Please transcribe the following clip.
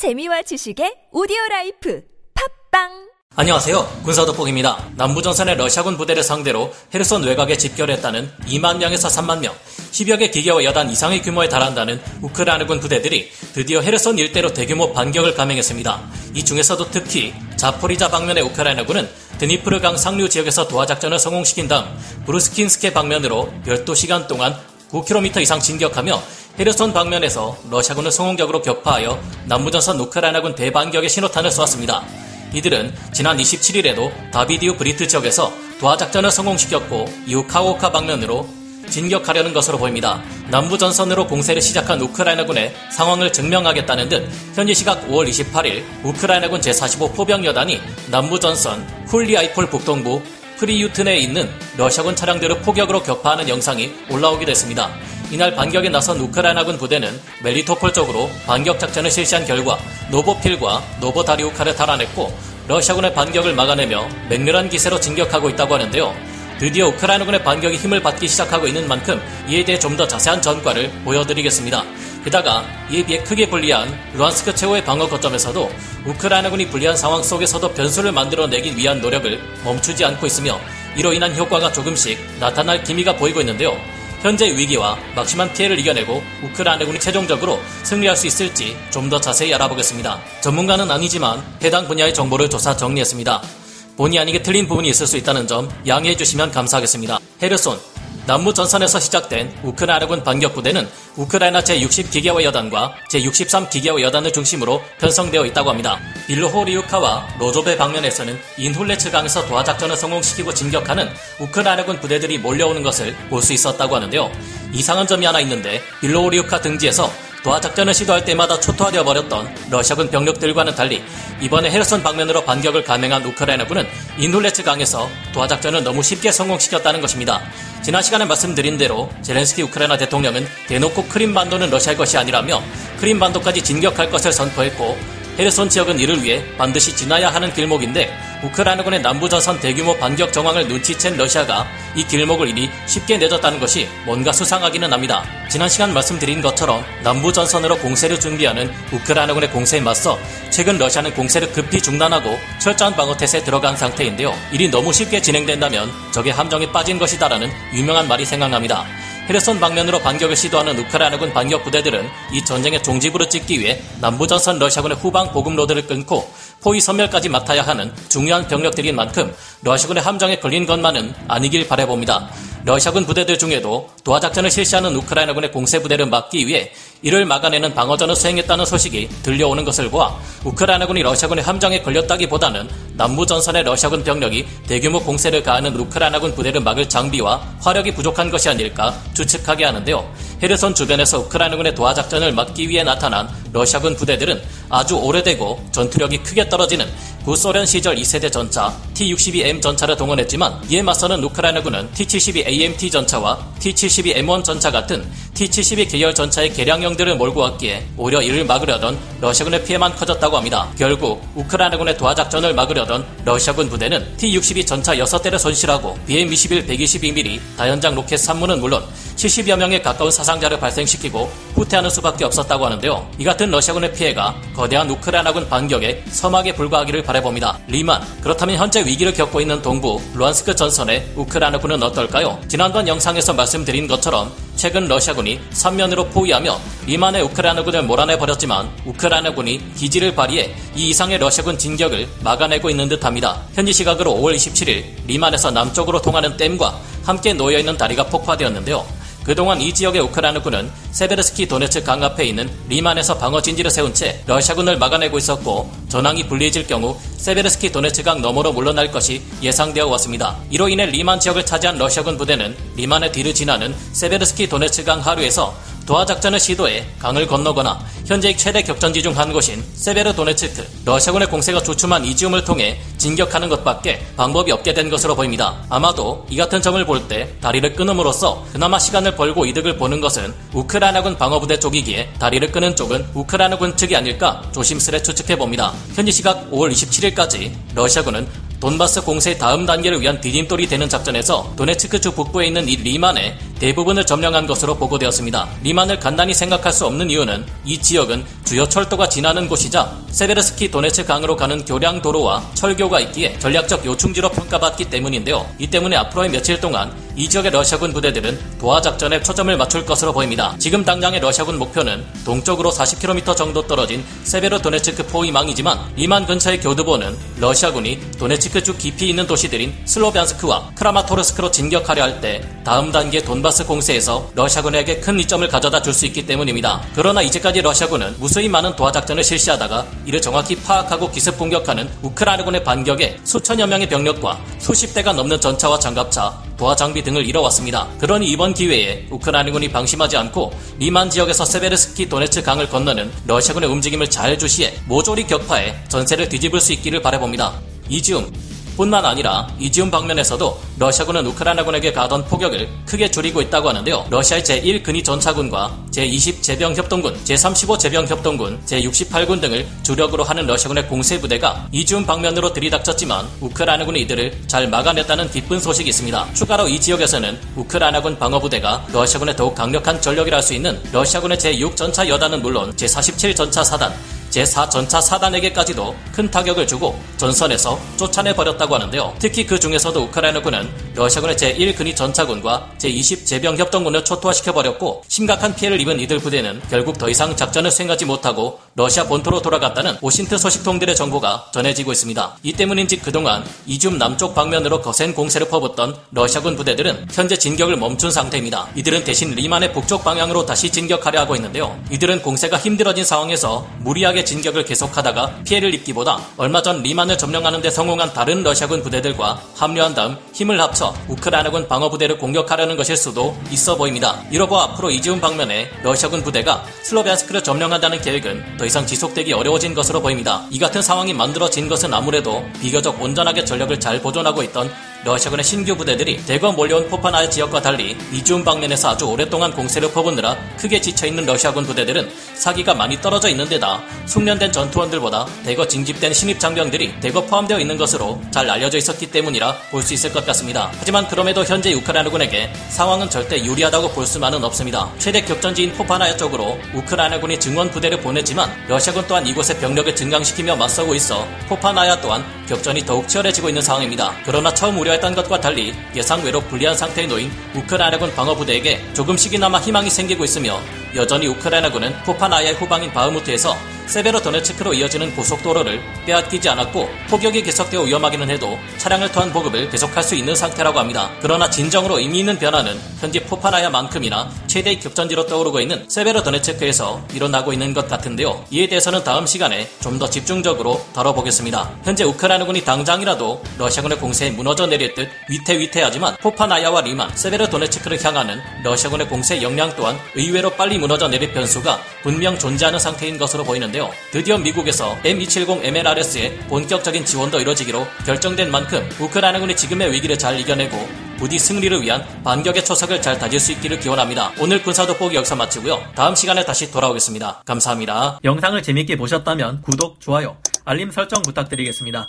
재미와 지식의 오디오라이프 팝빵! 안녕하세요. 군사도폭입니다. 남부전선의 러시아군 부대를 상대로 헤르손 외곽에 집결했다는 2만 명에서 3만 명, 10여 개 기계와 여단 이상의 규모에 달한다는 우크라이나군 부대들이 드디어 헤르손 일대로 대규모 반격을 감행했습니다. 이 중에서도 특히 자포리자 방면의 우크라이나군은 드니프르강 상류 지역에서 도하작전을 성공시킨 다음 브루스킨스케 방면으로 별도 시간 동안 9km 이상 진격하며 헤르손 방면에서 러시아군을 성공적으로 격파하여 남부전선 우크라이나군 대반격의 신호탄을 쏘았습니다. 이들은 지난 27일에도 다비디우 브리트 지역에서 도하작전을 성공시켰고 이후 카오카 방면으로 진격하려는 것으로 보입니다. 남부전선으로 공세를 시작한 우크라이나군의 상황을 증명하겠다는 듯 현지 시각 5월 28일 우크라이나군 제45 포병여단이 남부전선 쿨리아이폴 북동부 프리유튼에 있는 러시아군 차량들을 포격으로 격파하는 영상이 올라오기도 했습니다. 이날 반격에 나선 우크라이나군 부대는 멜리토폴 쪽으로 반격작전을 실시한 결과 노보필과 노보다리우카를 달아냈고 러시아군의 반격을 막아내며 맹렬한 기세로 진격하고 있다고 하는데요. 드디어 우크라이나군의 반격이 힘을 받기 시작하고 있는 만큼 이에 대해 좀 더 자세한 전과를 보여드리겠습니다. 게다가 이에 비해 크게 불리한 루안스크 최후의 방어 거점에서도 우크라이나군이 불리한 상황 속에서도 변수를 만들어내기 위한 노력을 멈추지 않고 있으며 이로 인한 효과가 조금씩 나타날 기미가 보이고 있는데요. 현재 위기와 막심한 피해를 이겨내고 우크라이나군이 최종적으로 승리할 수 있을지 좀 더 자세히 알아보겠습니다. 전문가는 아니지만 해당 분야의 정보를 조사 정리했습니다. 본의 아니게 틀린 부분이 있을 수 있다는 점 양해해 주시면 감사하겠습니다. 헤르손 남부 전선에서 시작된 우크라이나군 반격 부대는 우크라이나 제60기계화 여단과 제63기계화 여단을 중심으로 편성되어 있다고 합니다. 빌로호리우카와 로조베 방면에서는 인홀레츠 강에서 도하작전을 성공시키고 진격하는 우크라이나군 부대들이 몰려오는 것을 볼 수 있었다고 하는데요. 이상한 점이 하나 있는데 빌로호리우카 등지에서 도하작전을 시도할 때마다 초토화되어 버렸던 러시아군 병력들과는 달리 이번에 헤르손 방면으로 반격을 감행한 우크라이나군은 인홀레츠 강에서 도하작전을 너무 쉽게 성공시켰다는 것입니다. 지난 시간에 말씀드린 대로 젤렌스키 우크라이나 대통령은 대놓고 크림반도는 러시아의 것이 아니라며 크림반도까지 진격할 것을 선포했고 헤르손 지역은 이를 위해 반드시 지나야 하는 길목인데 우크라이나군의 남부전선 대규모 반격 정황을 눈치챈 러시아가 이 길목을 이리 쉽게 내줬다는 것이 뭔가 수상하기는 합니다. 지난 시간 말씀드린 것처럼 남부전선으로 공세를 준비하는 우크라이나군의 공세에 맞서 최근 러시아는 공세를 급히 중단하고 철저한 방어태세에 들어간 상태인데요. 일이 너무 쉽게 진행된다면 적의 함정에 빠진 것이다라는 유명한 말이 생각납니다. 헤르손 방면으로 반격을 시도하는 우크라이나군 반격 부대들은 이 전쟁의 종지부를 찍기 위해 남부전선 러시아군의 후방 보급로드를 끊고 포위 섬멸까지 맡아야 하는 중요한 병력들인 만큼 러시아군의 함정에 걸린 것만은 아니길 바라봅니다. 러시아군 부대들 중에도 도하작전을 실시하는 우크라이나군의 공세부대를 막기 위해 이를 막아내는 방어전을 수행했다는 소식이 들려오는 것을 보아 우크라이나군이 러시아군의 함정에 걸렸다기보다는 남부전선의 러시아군 병력이 대규모 공세를 가하는 우크라이나군 부대를 막을 장비와 화력이 부족한 것이 아닐까 추측하게 하는데요. 헤르손 주변에서 우크라이나군의 도하작전을 막기 위해 나타난 러시아군 부대들은 아주 오래되고 전투력이 크게 떨어지는 구소련 시절 2세대 전차 T-62M 전차를 동원했지만 이에 맞서는 우크라이나군은 T-72AMT 전차와 T-72M1 전차 같은 T-72 계열 전차의 개량형들을 몰고 왔기에 오히려 이를 막으려던 러시아군의 피해만 커졌다고 합니다. 결국 우크라이나군의 도하작전을 막으려던 러시아군 부대는 T-62 전차 6대를 손실하고 BM-21 122mm 다연장 로켓 3문은 물론 70여 명에 가까운 사상자를 발생시키고 후퇴하는 수밖에 없었다고 하는데요. 이 같은 러시아군의 피해가 거대한 우크라이나군 반격에 서막에 불과하기를 바라봅니다. 리만, 그렇다면 현재 위기를 겪고 있는 동부 루안스크 전선의 우크라이나군은 어떨까요? 지난번 영상에서 말씀드린 것처럼 최근 러시아군이 3면으로 포위하며 리만의 우크라이나군을 몰아내버렸지만 우크라이나군이 기지를 발휘해 이 이상의 러시아군 진격을 막아내고 있는 듯합니다. 현지 시각으로 5월 27일 리만에서 남쪽으로 통하는 댐과 함께 놓여있는 다리가 폭파되었는데요. 그동안 이 지역의 우크라이나군은 세베르스키 도네츠 강 앞에 있는 리만에서 방어 진지를 세운 채 러시아군을 막아내고 있었고 전황이 불리해질 경우 세베르스키 도네츠 강 너머로 물러날 것이 예상되어 왔습니다. 이로 인해 리만 지역을 차지한 러시아군 부대는 리만의 뒤를 지나는 세베르스키 도네츠 강 하류에서 도하작전을 시도해 강을 건너거나 현재의 최대 격전지 중 한 곳인 세베르 도네츠크, 러시아군의 공세가 주춤한 이지움을 통해 진격하는 것밖에 방법이 없게 된 것으로 보입니다. 아마도 이 같은 점을 볼 때 다리를 끊음으로써 그나마 시간을 벌고 이득을 보는 것은 우크라이나군 방어부대 쪽이기에 다리를 끊은 쪽은 우크라이나군 측이 아닐까 조심스레 추측해봅니다. 현지 시각 5월 27일까지 러시아군은 돈바스 공세의 다음 단계를 위한 디딤돌이 되는 작전에서 도네츠크주 북부에 있는 이 리만에 대부분을 점령한 것으로 보고되었습니다. 리만을 간단히 생각할 수 없는 이유는 이 지역은 주요 철도가 지나는 곳이자 세베르스키 도네츠 강으로 가는 교량도로와 철교가 있기에 전략적 요충지로 평가받기 때문인데요. 이 때문에 앞으로의 며칠 동안 이 지역의 러시아군 부대들은 도하작전에 초점을 맞출 것으로 보입니다. 지금 당장의 러시아군 목표는 동쪽으로 40km 정도 떨어진 세베르 도네츠크 포위망이지만 리만 근처의 교두보는 러시아군이 도네츠크 주 깊이 있는 도시들인 슬로비안스크와 크라마토르스크로 진격하려 할 때 다음 단계 돈바스 공세에서 러시아군에게 큰 이점을 가져다 줄 수 있기 때문입니다. 그러나 이제까지 러시아군은 무수히 많은 도하작전을 실시하다가 이를 정확히 파악하고 기습 공격하는 우크라이나군의 반격에 수천여 명의 병력과 수십 대가 넘는 전차와 장갑차, 도하 장비 등을 잃어왔습니다. 그러니 이번 기회에 우크라이나군이 방심하지 않고 리만 지역에서 세베르스키 도네츠 강을 건너는 러시아군의 움직임을 잘 주시해 모조리 격파해 전세를 뒤집을 수 있기를 바라봅니다. 이지움뿐만 아니라 이지움 방면에서도 러시아군은 우크라이나군에게 가던 포격을 크게 줄이고 있다고 하는데요. 러시아의 제1근위전차군과 제20 제병협동군, 제35 제병협동군, 제68군 등을 주력으로 하는 러시아군의 공세부대가 이지움 방면으로 들이닥쳤지만 우크라이나군이 이들을 잘 막아냈다는 기쁜 소식이 있습니다. 추가로 이 지역에서는 우크라이나군 방어부대가 러시아군의 더욱 강력한 전력이라 할 수 있는 러시아군의 제6전차 여단은 물론 제47전차 사단, 제4전차 사단에게까지도 큰 타격을 주고 전선에서 쫓아내버렸다고 하는데요. 특히 그 중에서도 우크라이나군은 러시아군의 제1근위전차군과 제20 제병협동군을 초토화시켜버렸고 심각한 피해를 입은 이들 부대는 결국 더 이상 작전을 수행하지 못하고 러시아 본토로 돌아갔다는 오신트 소식통들의 정보가 전해지고 있습니다. 이 때문인지 그동안 이지움 남쪽 방면으로 거센 공세를 퍼붓던 러시아군 부대들은 현재 진격을 멈춘 상태입니다. 이들은 대신 리만의 북쪽 방향으로 다시 진격하려 하고 있는데요. 이들은 공세가 힘들어진 상황에서 무리하게 진격을 계속하다가 피해를 입기보다 얼마 전 리만을 점령하는 데 성공한 다른 러시아군 부대들과 합류한 다음 힘을 합쳐 우크라이나군 방어부대를 공격하려는 것일 수도 있어 보입니다. 이러고 앞으로 이지움 방면에 러시아군 부대가 슬로비안스크를 점령한다는 계획은 더 이상 지속되기 어려워진 것으로 보입니다. 이 같은 상황이 만들어진 것은 아무래도 비교적 온전하게 전력을 잘 보존하고 있던 러시아군의 신규 부대들이 대거 몰려온 포파나야 지역과 달리 이지움 방면에서 아주 오랫동안 공세를 퍼붓느라 크게 지쳐있는 러시아군 부대들은 사기가 많이 떨어져 있는 데다 숙련된 전투원들보다 대거 징집된 신입 장병들이 대거 포함되어 있는 것으로 잘 알려져 있었기 때문이라 볼 수 있을 것 같습니다. 하지만 그럼에도 현재 우크라이나군에게 상황은 절대 유리하다고 볼 수만은 없습니다. 최대 격전지인 포파나야 쪽으로 우크라이나군이 증원 부대를 보냈지만 러시아군 또한 이곳에 병력을 증강시키며 맞서고 있어 포파나야 또한 격전이 더욱 치열해지고 있는 상황입니다. 그러나 처음 우려했던 것과 달리 예상외로 불리한 상태에 놓인 우크라이나군 방어부대에게 조금씩이나마 희망이 생기고 있으며 여전히 우크라이나군은 포파나야의 후방인 바흐무트에서 세베르 도네츠크로 이어지는 고속도로를 빼앗기지 않았고 폭격이 계속되어 위험하기는 해도 차량을 토한 보급을 계속할 수 있는 상태라고 합니다. 그러나 진정으로 의미 있는 변화는 현재 포파나야만큼이나 최대의 격전지로 떠오르고 있는 세베르 도네츠크에서 일어나고 있는 것 같은데요. 이에 대해서는 다음 시간에 좀 더 집중적으로 다뤄보겠습니다. 현재 우크라이나군이 당장이라도 러시아군의 공세에 무너져 내릴 듯 위태위태하지만 포파나야와 리만, 세베르 도네츠크를 향하는 러시아군의 공세 역량 또한 의외로 빨리 무너져 내릴 변수가 분명 존재하는 상태인 것으로 보이는데요. 드디어 미국에서 M270 MLRS의 본격적인 지원도 이뤄지기로 결정된 만큼 우크라이나군이 지금의 위기를 잘 이겨내고 부디 승리를 위한 반격의 초석을 잘 다질 수 있기를 기원합니다. 오늘 군사돋보기 여기서 마치고요. 다음 시간에 다시 돌아오겠습니다. 감사합니다. 영상을 재밌게 보셨다면 구독, 좋아요, 알림 설정 부탁드리겠습니다.